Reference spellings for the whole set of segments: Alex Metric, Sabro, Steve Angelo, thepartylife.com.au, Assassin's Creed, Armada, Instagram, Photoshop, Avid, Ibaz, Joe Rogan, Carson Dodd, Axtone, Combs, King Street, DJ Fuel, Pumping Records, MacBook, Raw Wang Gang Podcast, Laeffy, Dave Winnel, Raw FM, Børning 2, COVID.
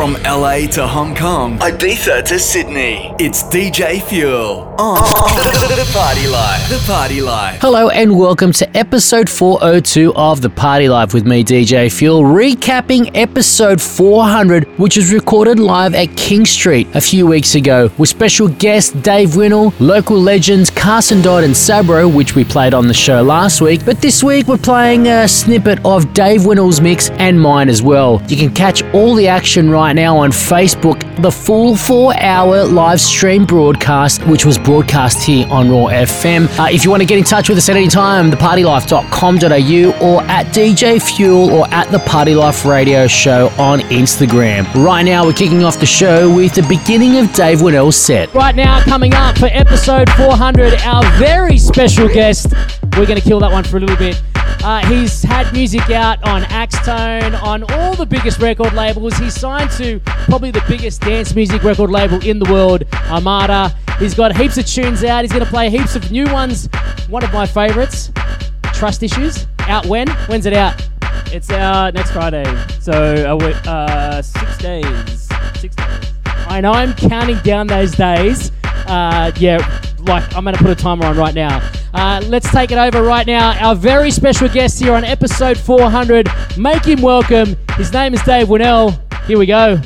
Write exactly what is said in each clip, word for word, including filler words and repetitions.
From L A to Hong Kong, Ibiza to Sydney, it's D J Fuel on The Party Life. The Party Life. Hello and welcome to episode four oh two of The Party Life with me, D J Fuel, recapping episode four hundred, which was recorded live at King Street a few weeks ago with special guests Dave Winnel, local legends Carson Dodd and Sabro, which we played on the show last week. But this week we're playing a snippet of Dave Winnel's mix and mine as well. You can catch all the action right Right now on Facebook, the full four-hour live stream broadcast, which was broadcast here on Raw F M. Uh, if you want to get in touch with us at any time, the party life dot com dot a u or at D J Fuel or at the Party Life Radio Show on Instagram. Right now, we're kicking off the show with the beginning of Dave Winnell's set. Right now, coming up for episode four hundred, our very special guest. We're going to kill that one for a little bit. Uh, he's had music out on Axtone, on all the biggest record labels. He's signed to probably the biggest dance music record label in the world, Armada. He's got heaps of tunes out. He's going to play heaps of new ones. One of my favourites, Trust Issues. Out when? When's it out? It's out next Friday. So uh, six days. Six days. I know I'm counting down those days. Uh, yeah, like I'm going to put a timer on right now. Uh, let's take it over right now. Our very special guest here on episode four hundred. Make him welcome. His name is Dave Winnel. Here we go.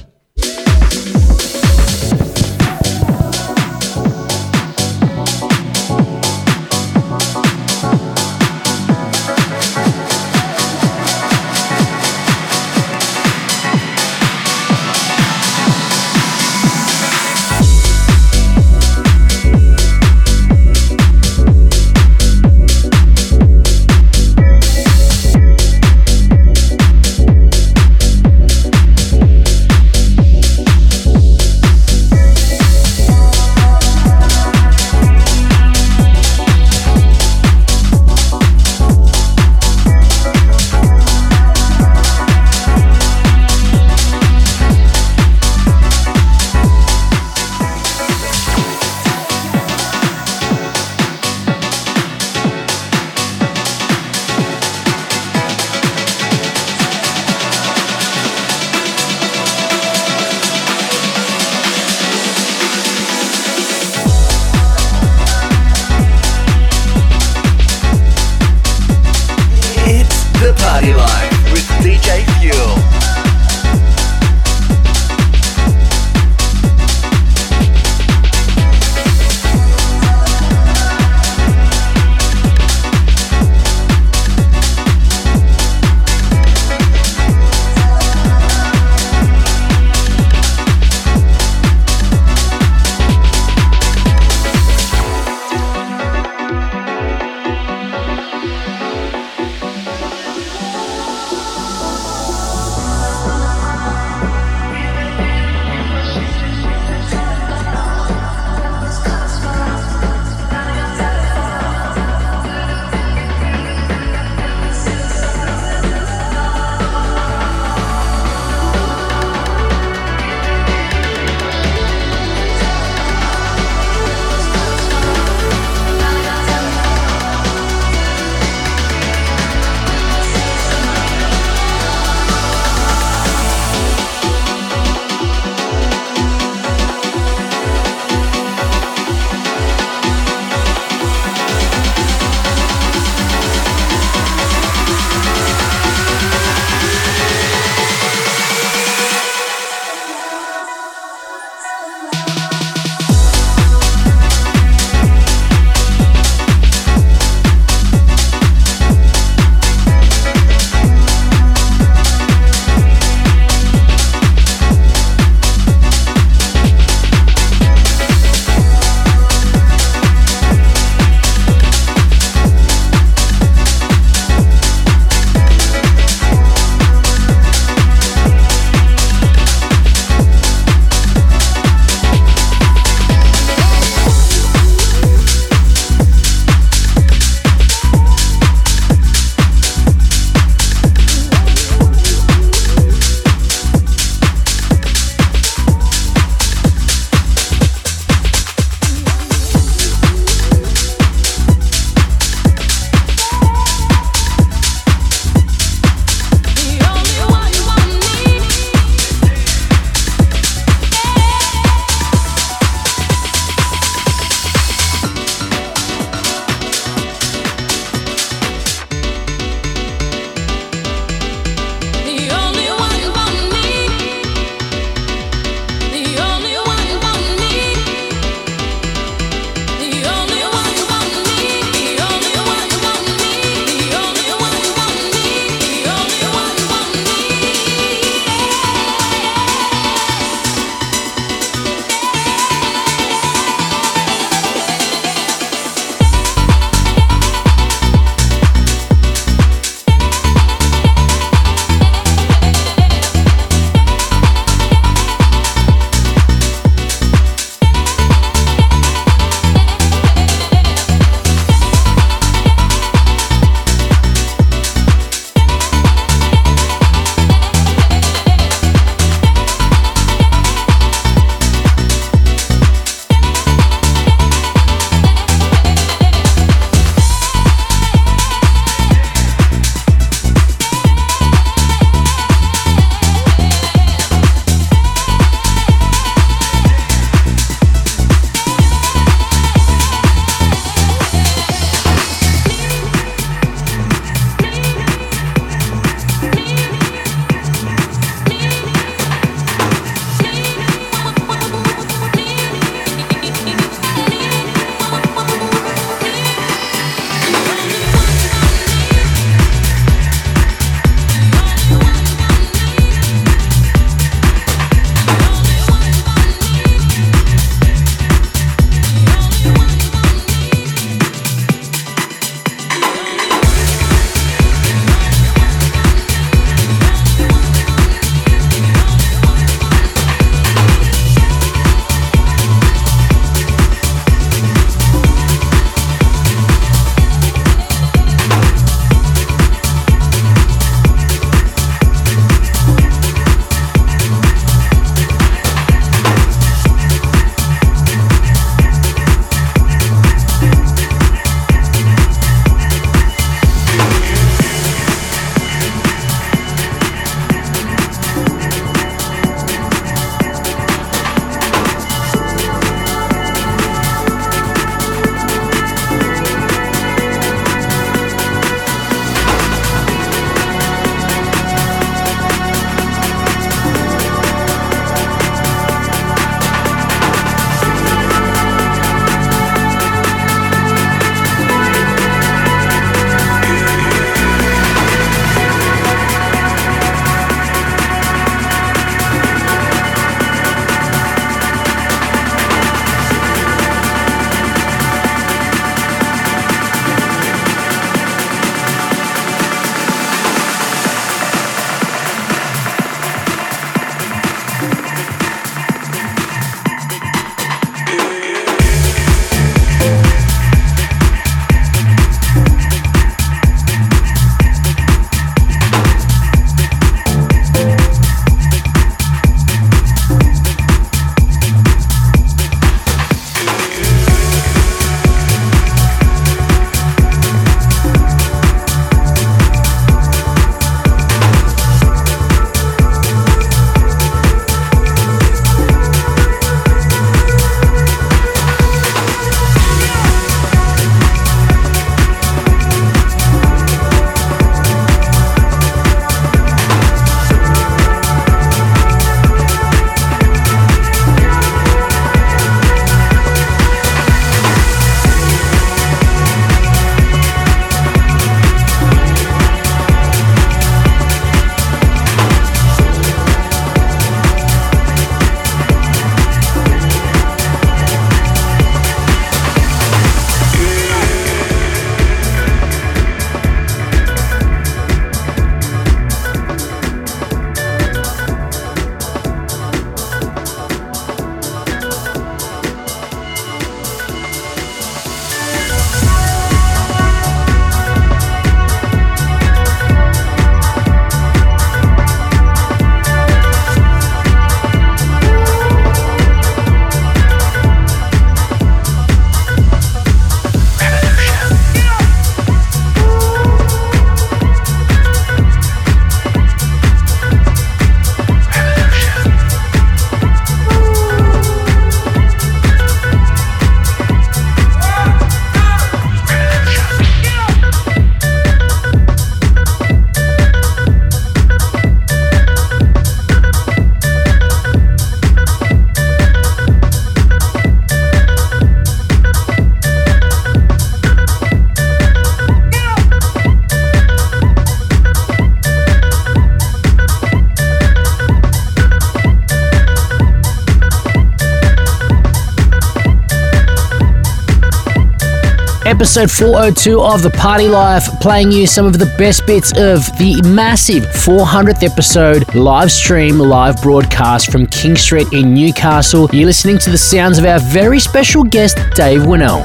episode four oh two of The Party Life, playing you some of the best bits of the massive four hundredth episode live stream, live broadcast from King Street in Newcastle. You're listening to the sounds of our very special guest, Dave Winnel.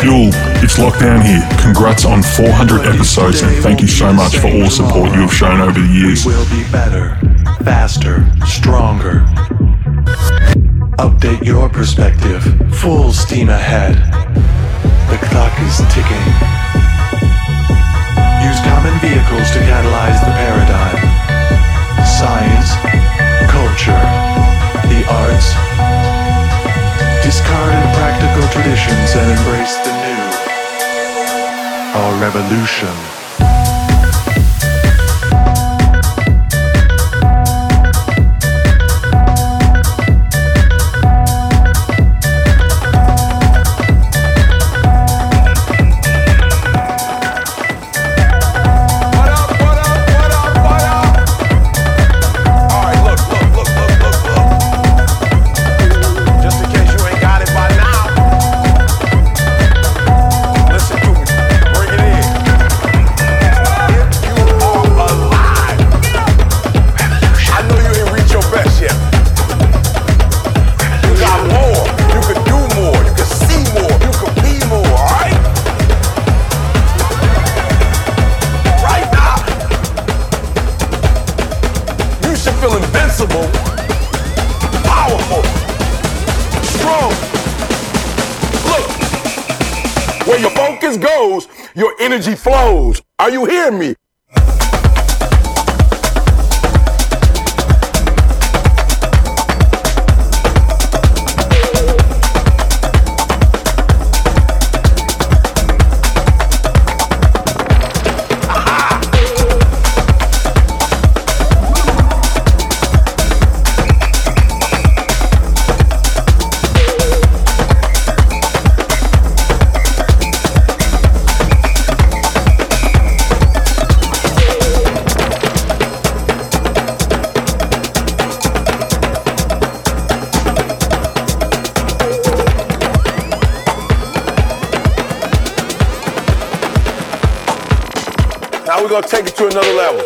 Fuel, it's lockdown here. Congrats on four hundred episodes and thank you so much for all support you have shown over the years. We will be better, faster, stronger. Update your perspective. Full steam ahead. The clock is ticking. Use common vehicles to catalyze the paradigm. Science, culture, the arts. Discard impractical traditions and embrace the new. Our revolution. Energy flows. Are you hearing me? We're gonna take it to another level.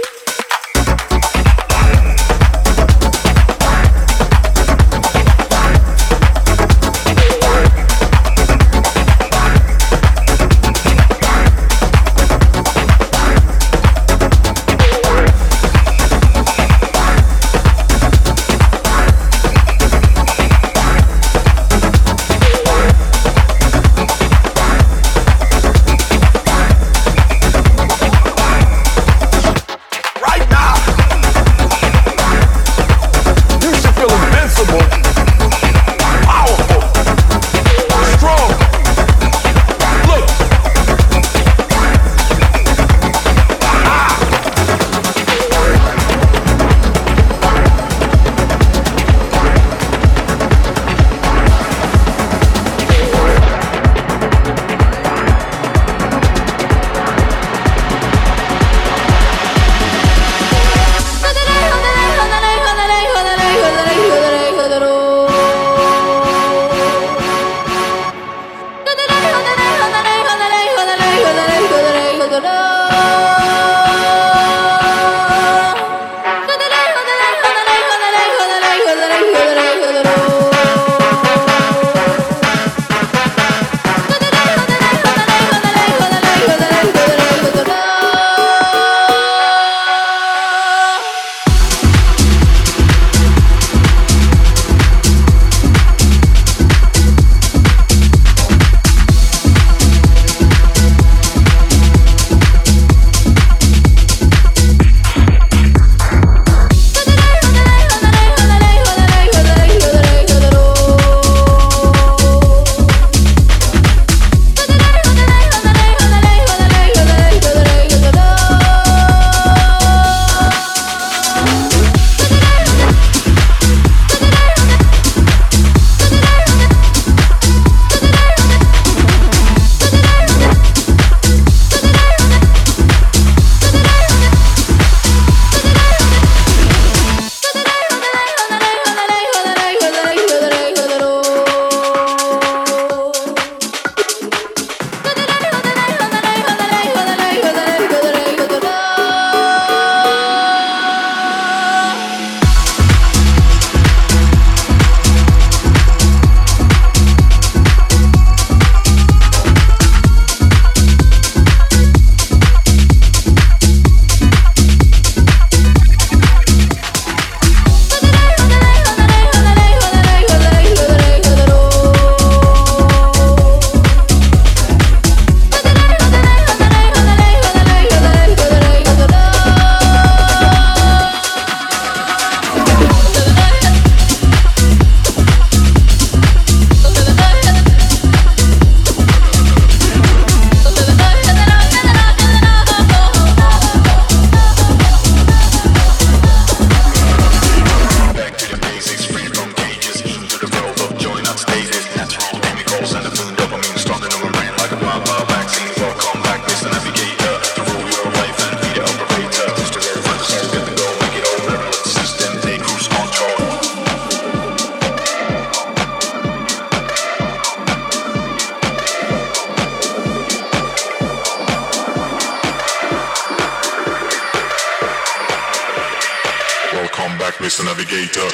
Mister Navigator.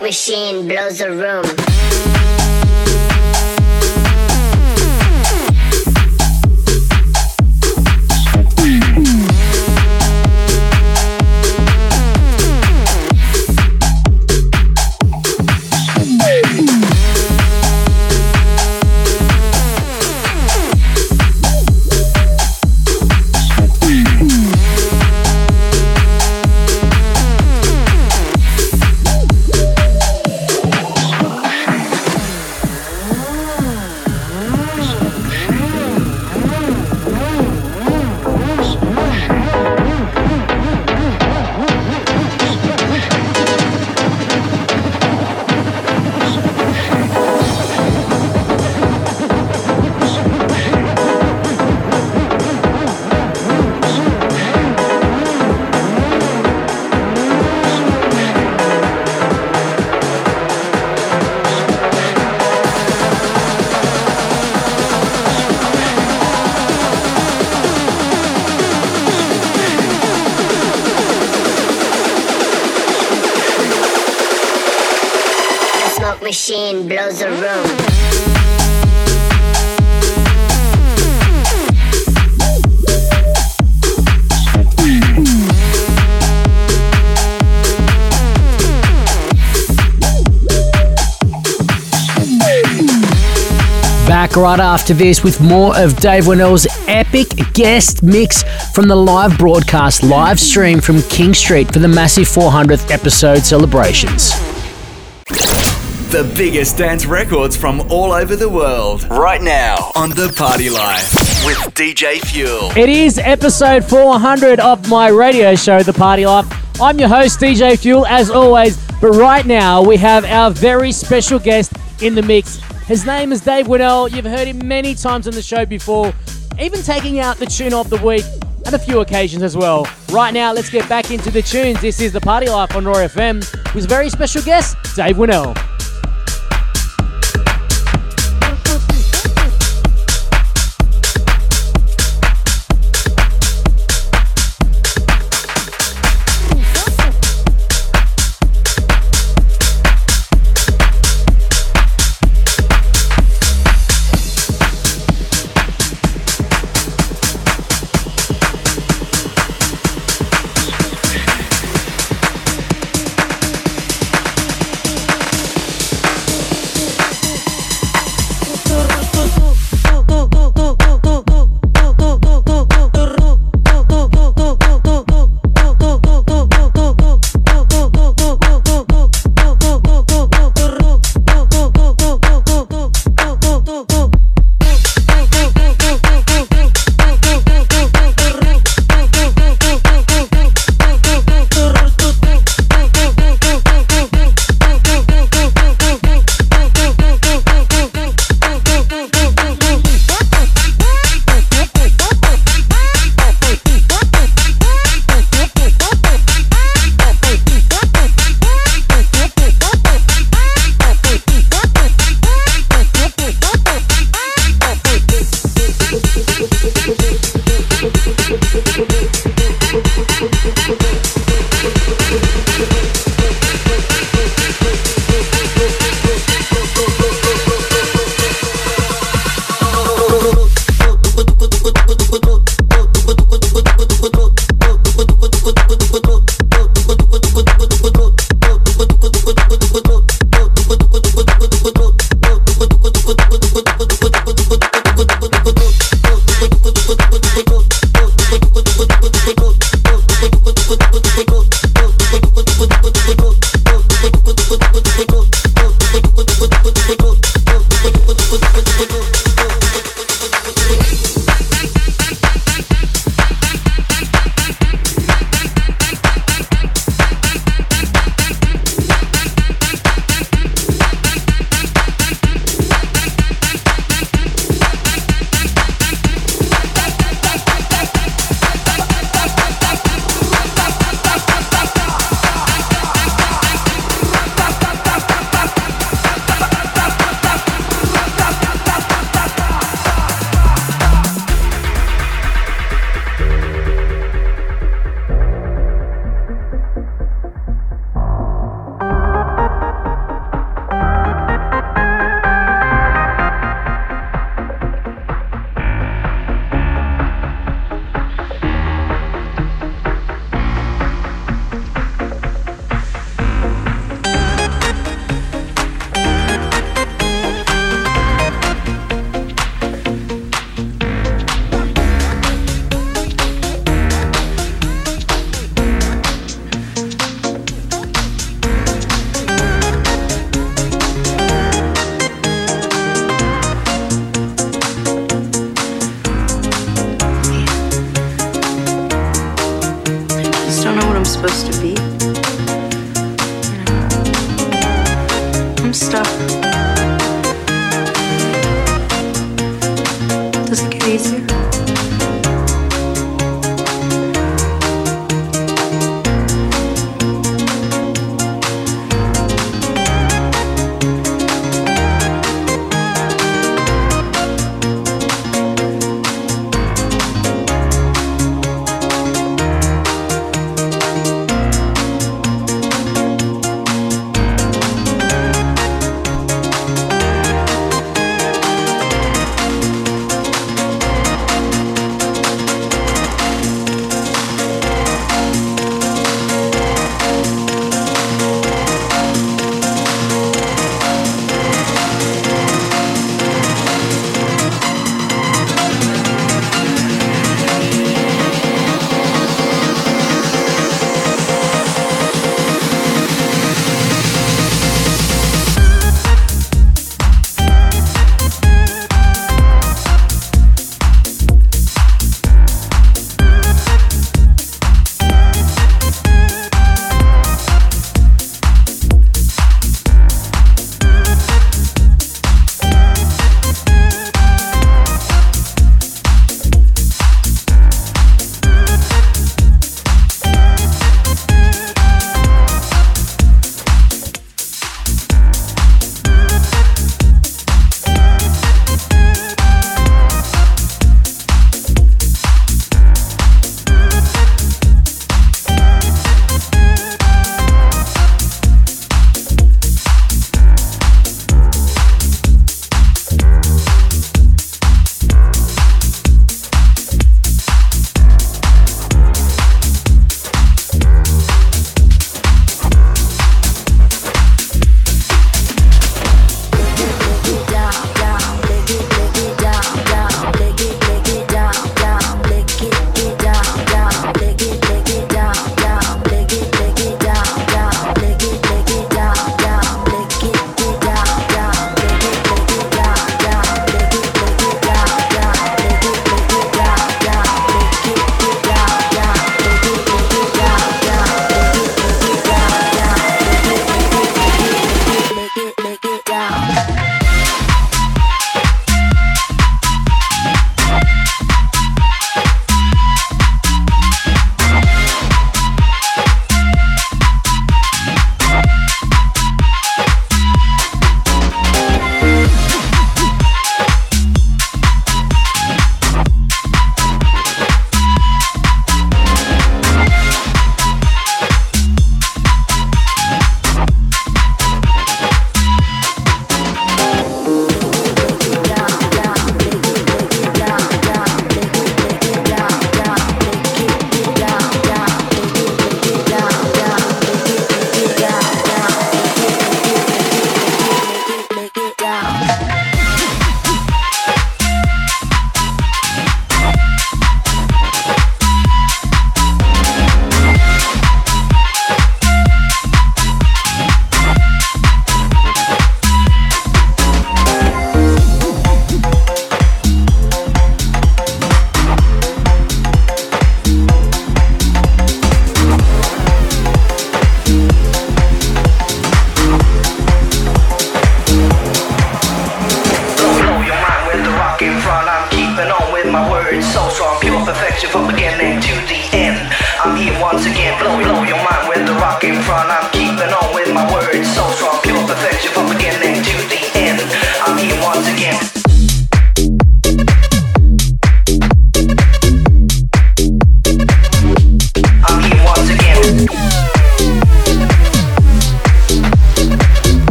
Machine blows the room. Machine blows the room. Back right after this with more of Dave Winnell's epic guest mix from the live broadcast live stream from King Street for the massive four hundredth episode celebrations. The biggest dance records from all over the world, right now on The Party Life with D J Fuel. It is episode four hundred of my radio show, The Party Life. I'm your host, D J Fuel, as always. But right now, we have our very special guest in the mix. His name is Dave Winnel. You've heard him many times on the show before, even taking out the tune of the week and a few occasions as well. Right now, let's get back into the tunes. This is The Party Life on Raw F M with very special guest, Dave Winnel.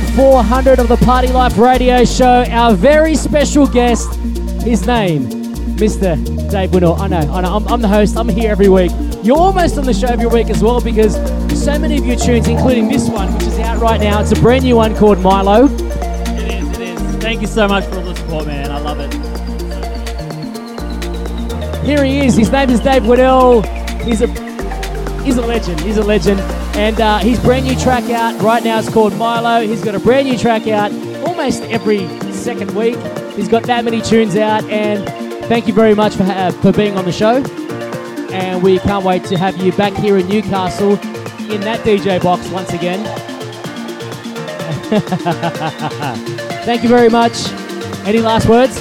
episode four hundred of the Party Life Radio Show. Our very special guest, his name, Mister Dave Winnel. I know, I know, I'm, I'm the host, I'm here every week. You're almost on the show every week as well because so many of your tunes, including this one, which is out right now, it's a brand new one called Milo. It is, it is. Thank you so much for all the support, man. I love it. Here he is, his name is Dave Winnel. He's a, he's a legend, he's a legend. And uh, his brand new track out right now is called Milo. He's got a brand new track out almost every second week. He's got that many tunes out, and thank you very much for uh, for being on the show. And we can't wait to have you back here in Newcastle in that D J box once again. Thank you very much. Any last words?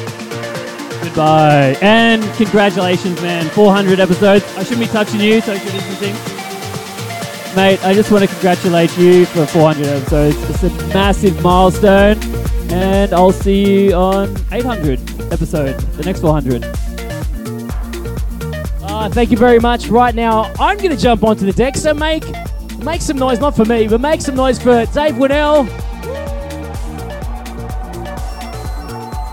Goodbye. And congratulations, man. four hundred episodes. I shouldn't be touching you, social distancing. Mate, I just want to congratulate you for four hundred episodes. It's a massive milestone, and I'll see you on eight hundred episode, the next four hundred. Uh, thank you very much. Right now, I'm going to jump onto the deck, so make make some noise, not for me, but make some noise for Dave Winnel.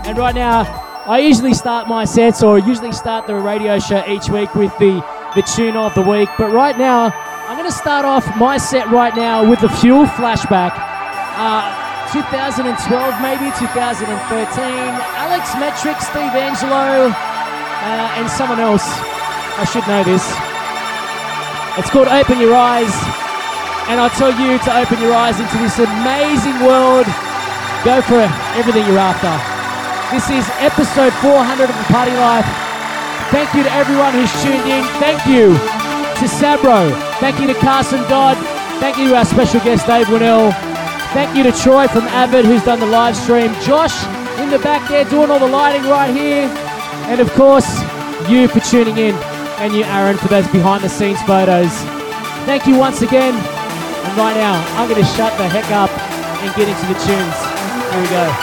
And right now, I usually start my sets, or usually start the radio show each week with the, the tune of the week, but right now, I'm going to start off my set right now with the Fuel flashback. Uh, twenty twelve, maybe, twenty thirteen. Alex Metric, Steve Angelo, uh, and someone else. I should know this. It's called Open Your Eyes. And I'll tell you to open your eyes into this amazing world. Go for everything you're after. This is episode four hundred of The Party Life. Thank you to everyone who's tuned in. Thank you to Sabro, thank you to Carson Dodd, thank you to our special guest Dave Winnel, thank you to Troy from Avid who's done the live stream, Josh in the back there doing all the lighting right here, and of course you for tuning in, and you Aaron for those behind the scenes photos. Thank you once again, and right now I'm going to shut the heck up and get into the tunes. Here we go.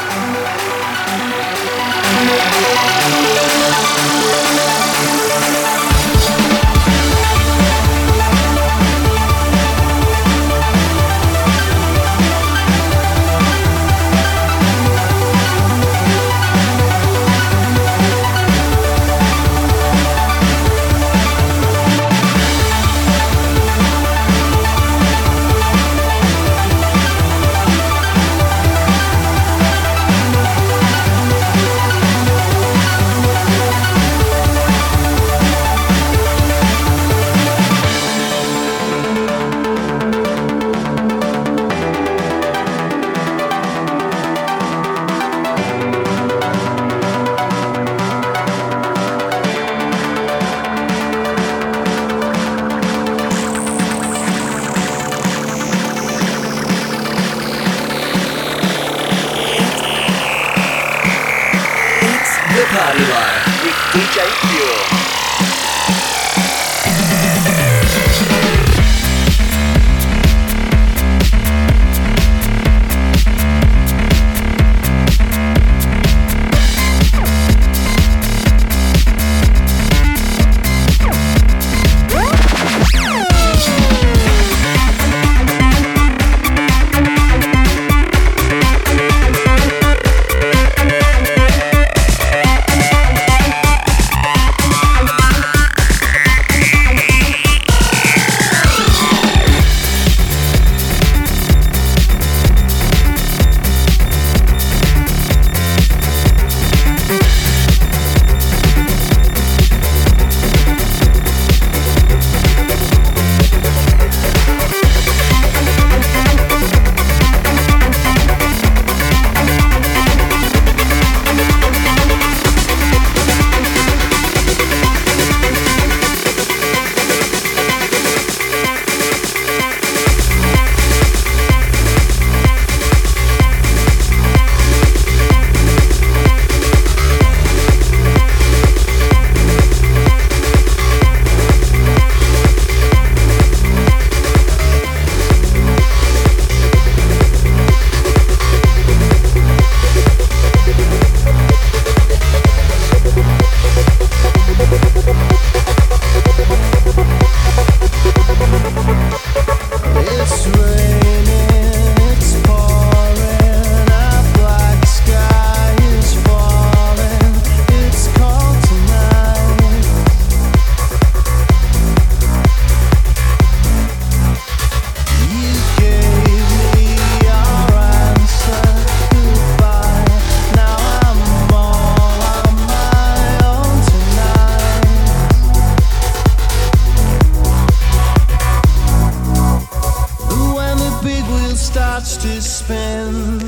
to spend.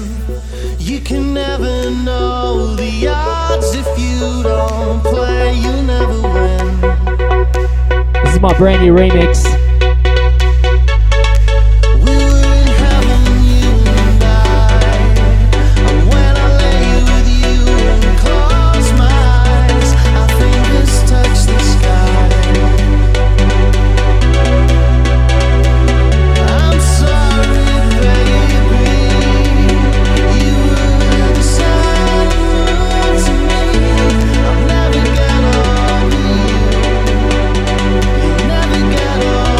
You can never know the odds. If you don't play, you'll never win. This is my brand new remix. Never get old.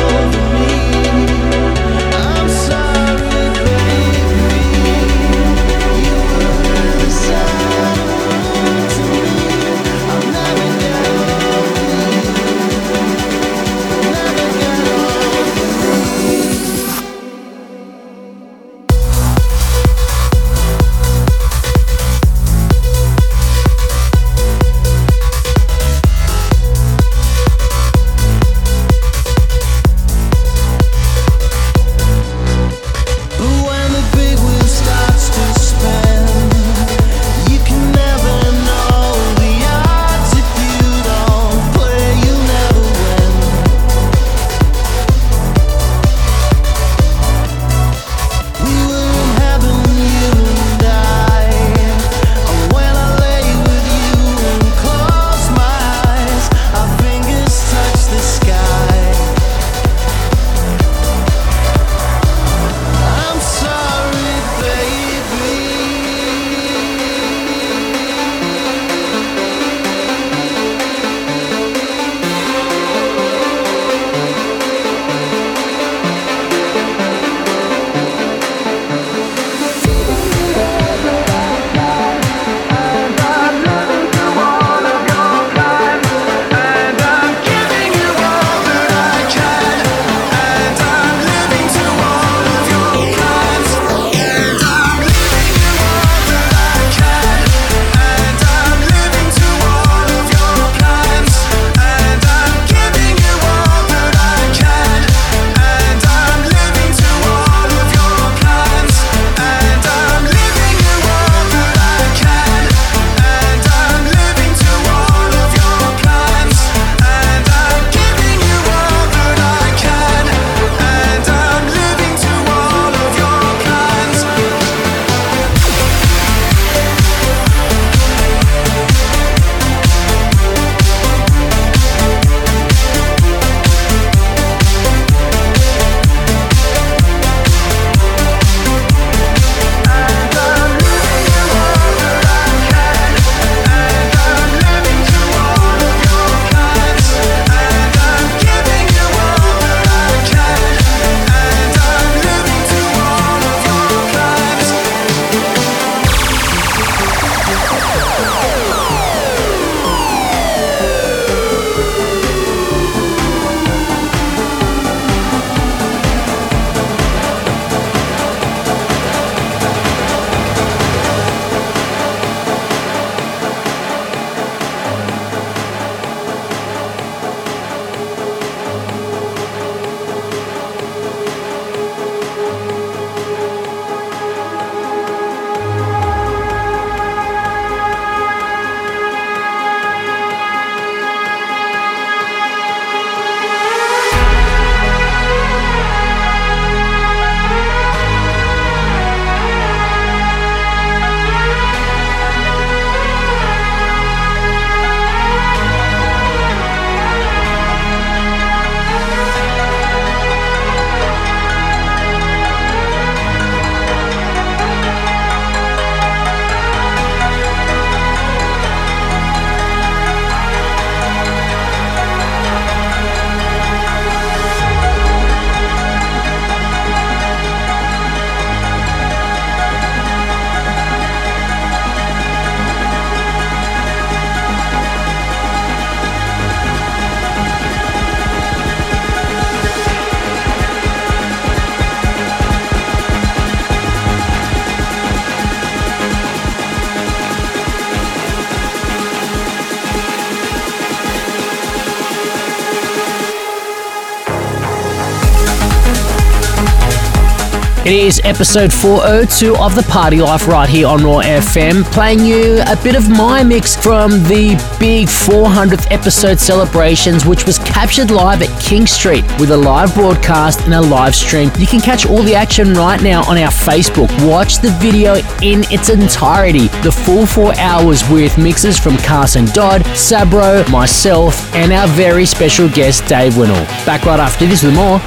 It is episode four oh two of The Party Life right here on Raw F M, playing you a bit of my mix from the big four hundredth episode celebrations, which was captured live at King Street with a live broadcast and a live stream. You can catch all the action right now on our Facebook. Watch the video in its entirety, the full four hours with mixes from Carson Dodd, Sabro, myself, and our very special guest, Dave Winnel. Back right after this with more.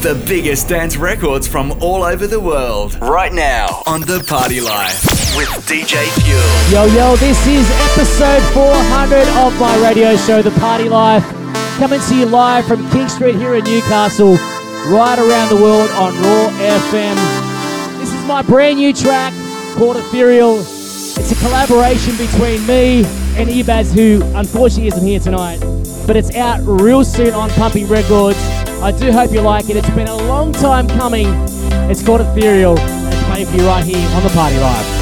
The biggest dance records from all over the world, right now on The Party Life with D J Fuel. Yo, yo, this is episode four hundred of my radio show, The Party Life. Coming to you live from King Street here in Newcastle, right around the world on Raw F M. This is my brand new track called Ethereal. It's a collaboration between me and Ibaz, who unfortunately isn't here tonight, but it's out real soon on Pumping Records. I do hope you like it. It's been a long time coming. It's called Ethereal. It's playing for you right here on The Party Live.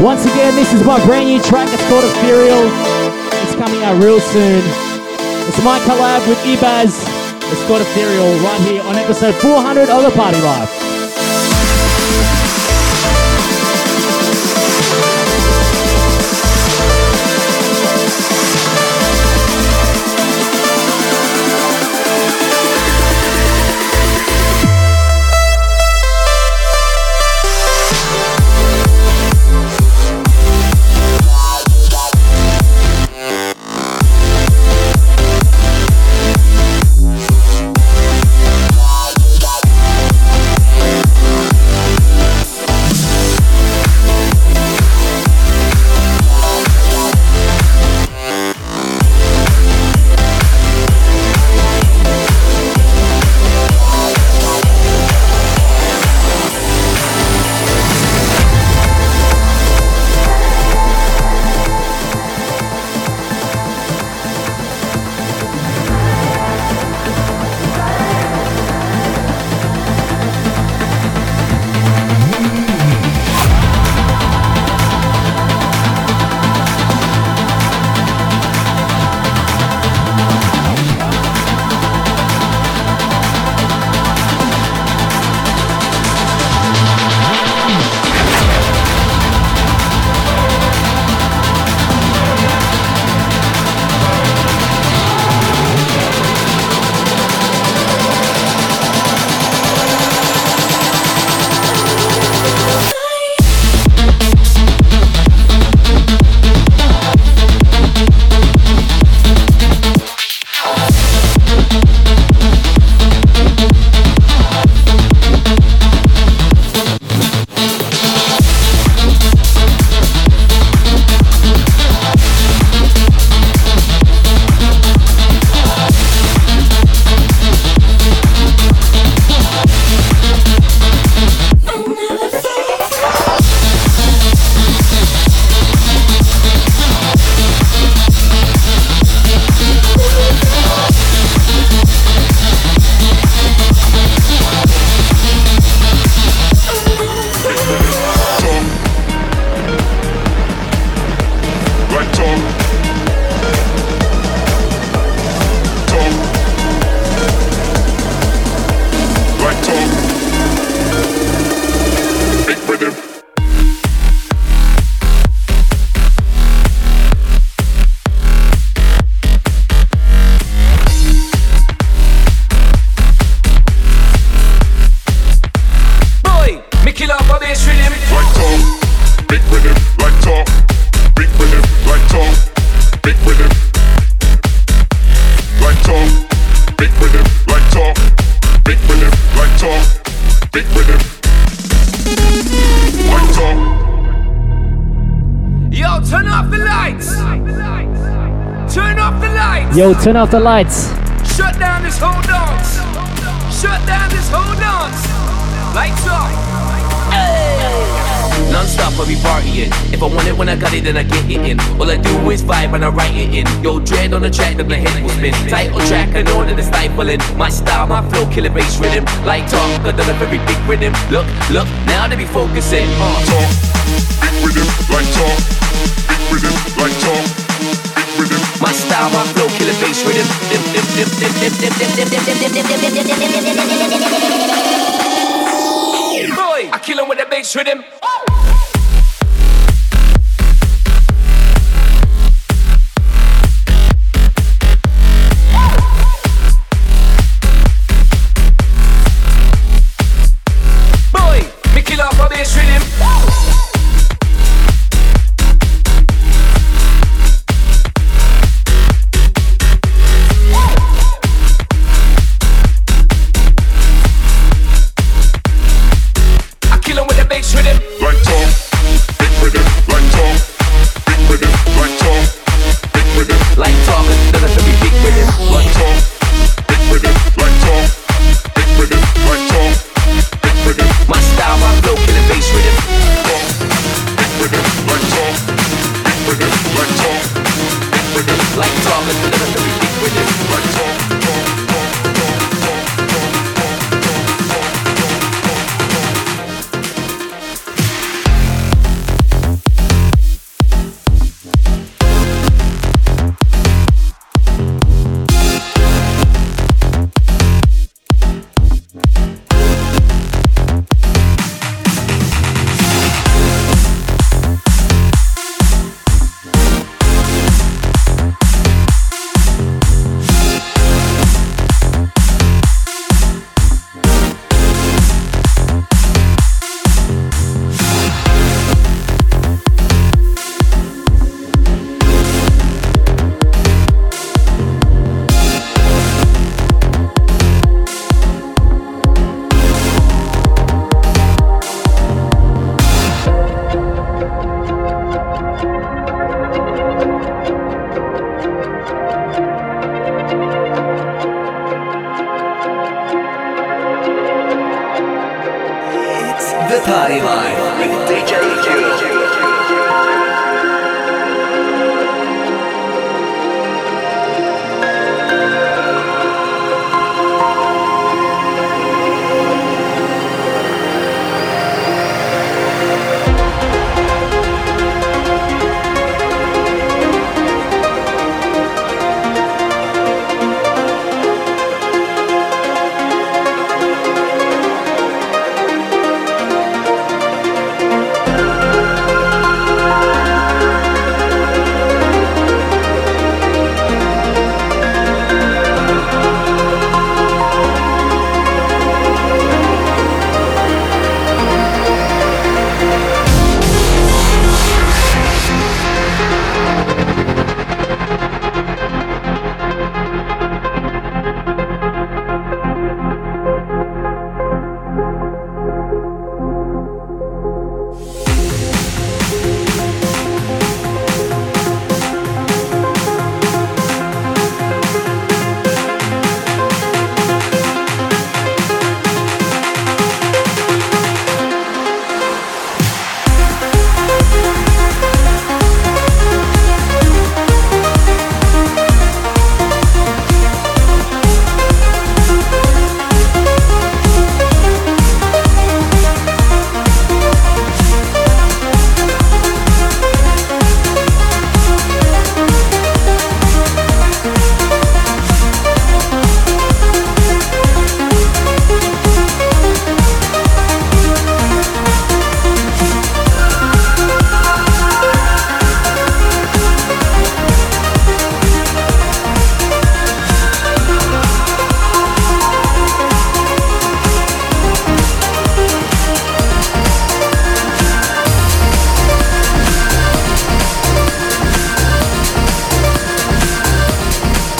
Once again, this is my brand new track. It's called Ethereal. It's coming out real soon. It's my collab with Ibaz. It's called Ethereal right here on episode four hundred of The Party Life. Yo, turn off the lights. Shut down this whole dance. Shut down this whole dance. Lights off. Hey. Non-stop I be partying. If I want it when I got it, then I get it in. All I do is vibe and I write it in. Yo, dread on the track, then the head will spin. Title track, I know that it's stifling. My style, my flow, killer bass rhythm. Like talk, I done a very big rhythm. Look, look, now they be focusing. Uh, talk, big rhythm, like talk. Big rhythm, like talk. My style, my flow, killer bass rhythm. Boy, I kill him with a bass rhythm. Boy, me kill off a bass rhythm.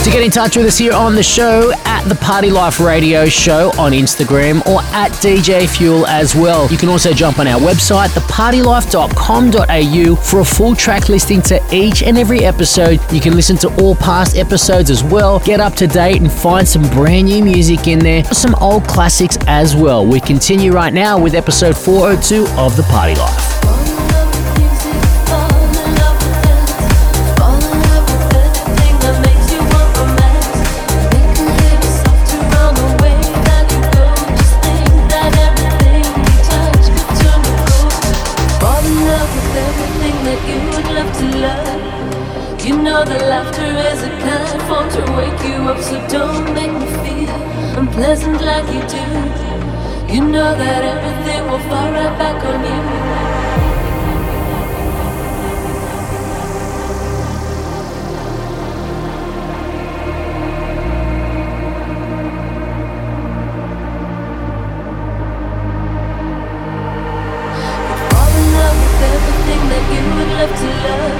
to get in touch with us here on the show at The Party Life Radio Show on Instagram or at D J Fuel as well. You can also jump on our website, the party life dot com dot a u, for a full track listing to each and every episode. You can listen to all past episodes as well, get up to date and find some brand new music in there, some old classics as well. We continue right now with episode four oh two of The Party Life. Pleasant like you do, you know that everything will fall right back on you. You fall in love with everything that you would love to love.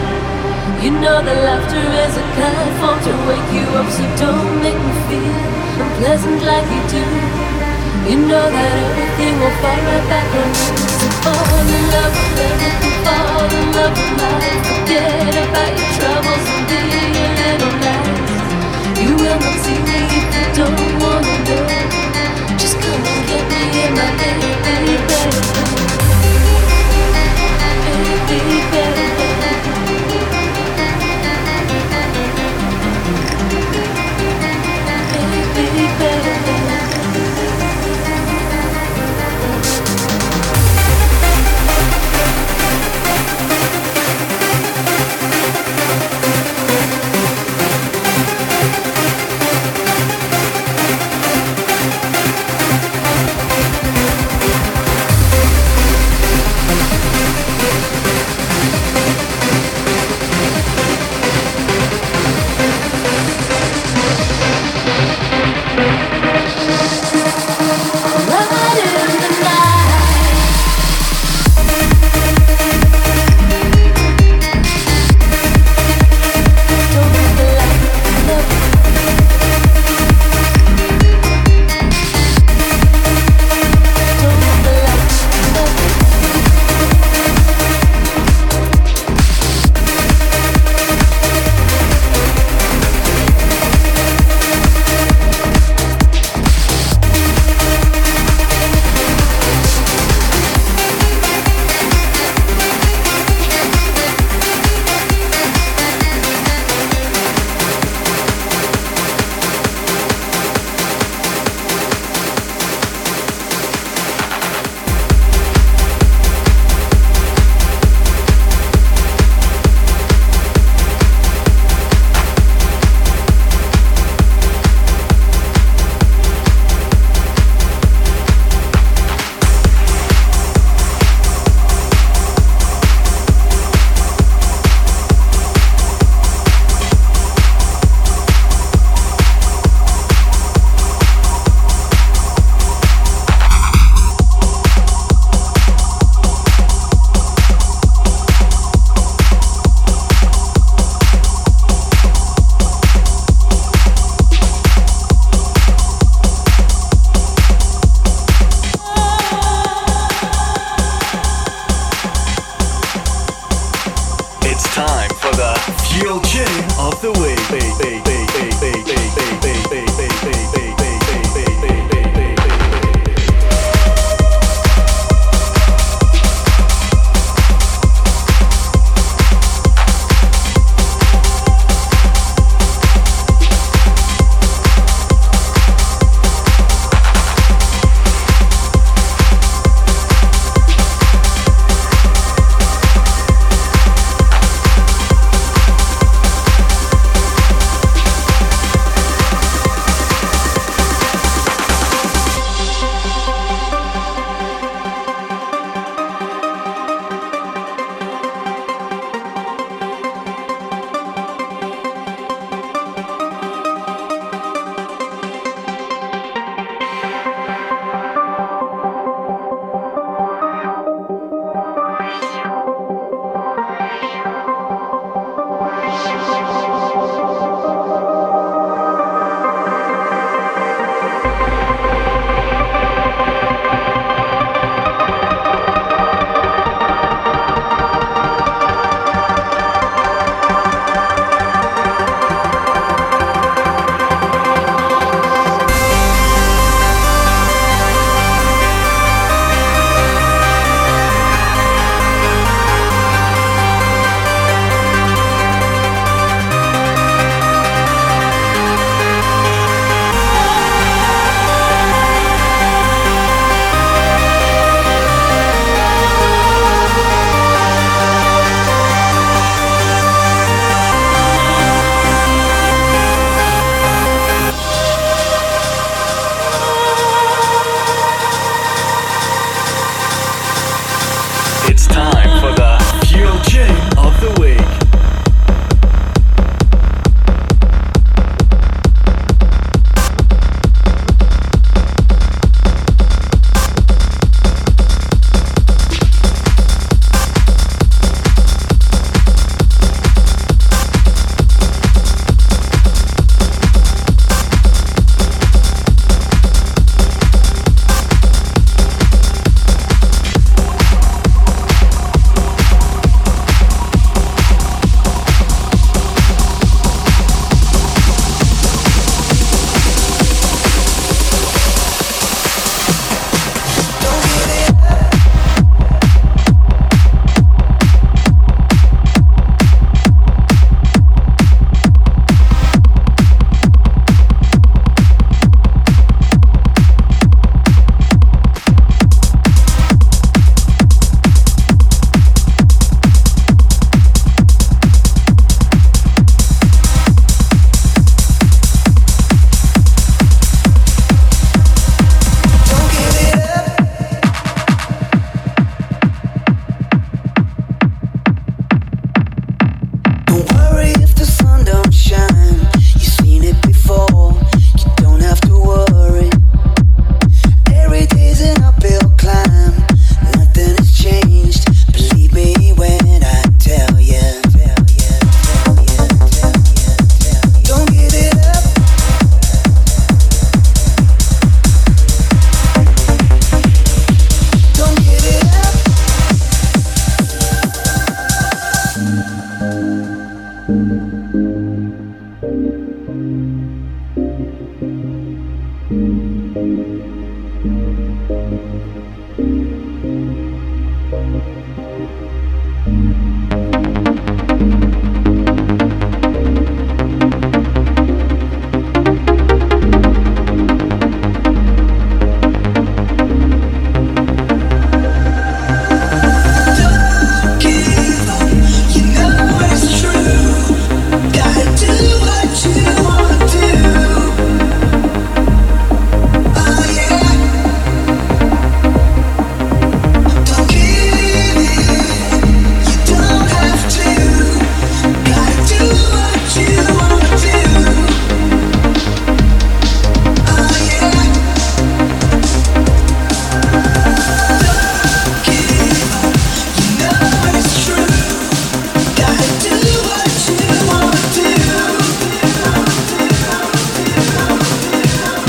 You know that laughter is a kind form to wake you up, so don't make me feel unpleasant like you do. You know that everything will fall right back on you. So fall in love with everything, fall in love with life. Forget about your troubles and live your little lies. You will not see me if you don't wanna know. Just come and get me in my baby, baby, baby, baby, baby, baby.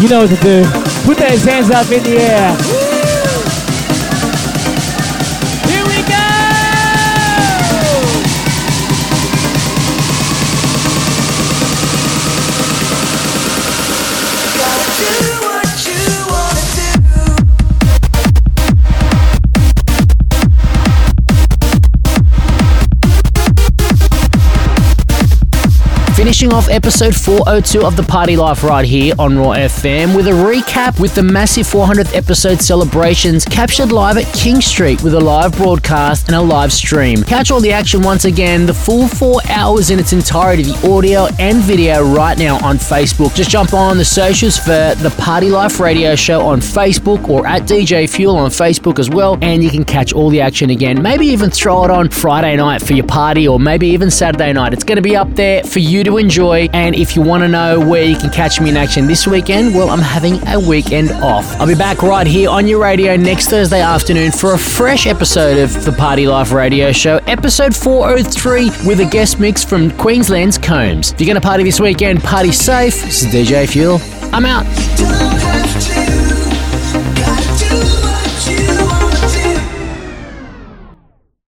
You know what to do. Put those hands up in the air. Here we go! Got you. Finishing off episode four oh two of The Party Life right here on Raw F M with a recap with the massive four hundredth episode celebrations captured live at King Street with a live broadcast and a live stream. Catch all the action once again, the full four hours in its entirety, the audio and video right now on Facebook. Just jump on the socials for The Party Life Radio Show on Facebook or at D J Fuel on Facebook as well, and you can catch all the action again. Maybe even throw it on Friday night for your party or maybe even Saturday night. It's going to be up there for you to enjoy. And if you want to know where you can catch me in action this weekend, well, I'm having a weekend off. I'll be back right here on your radio next Thursday afternoon for a fresh episode of The Party Life Radio Show, episode four oh three, with a guest mix from Queensland's Combs. If you're going to party this weekend, party safe. This is D J Fuel. I'm out.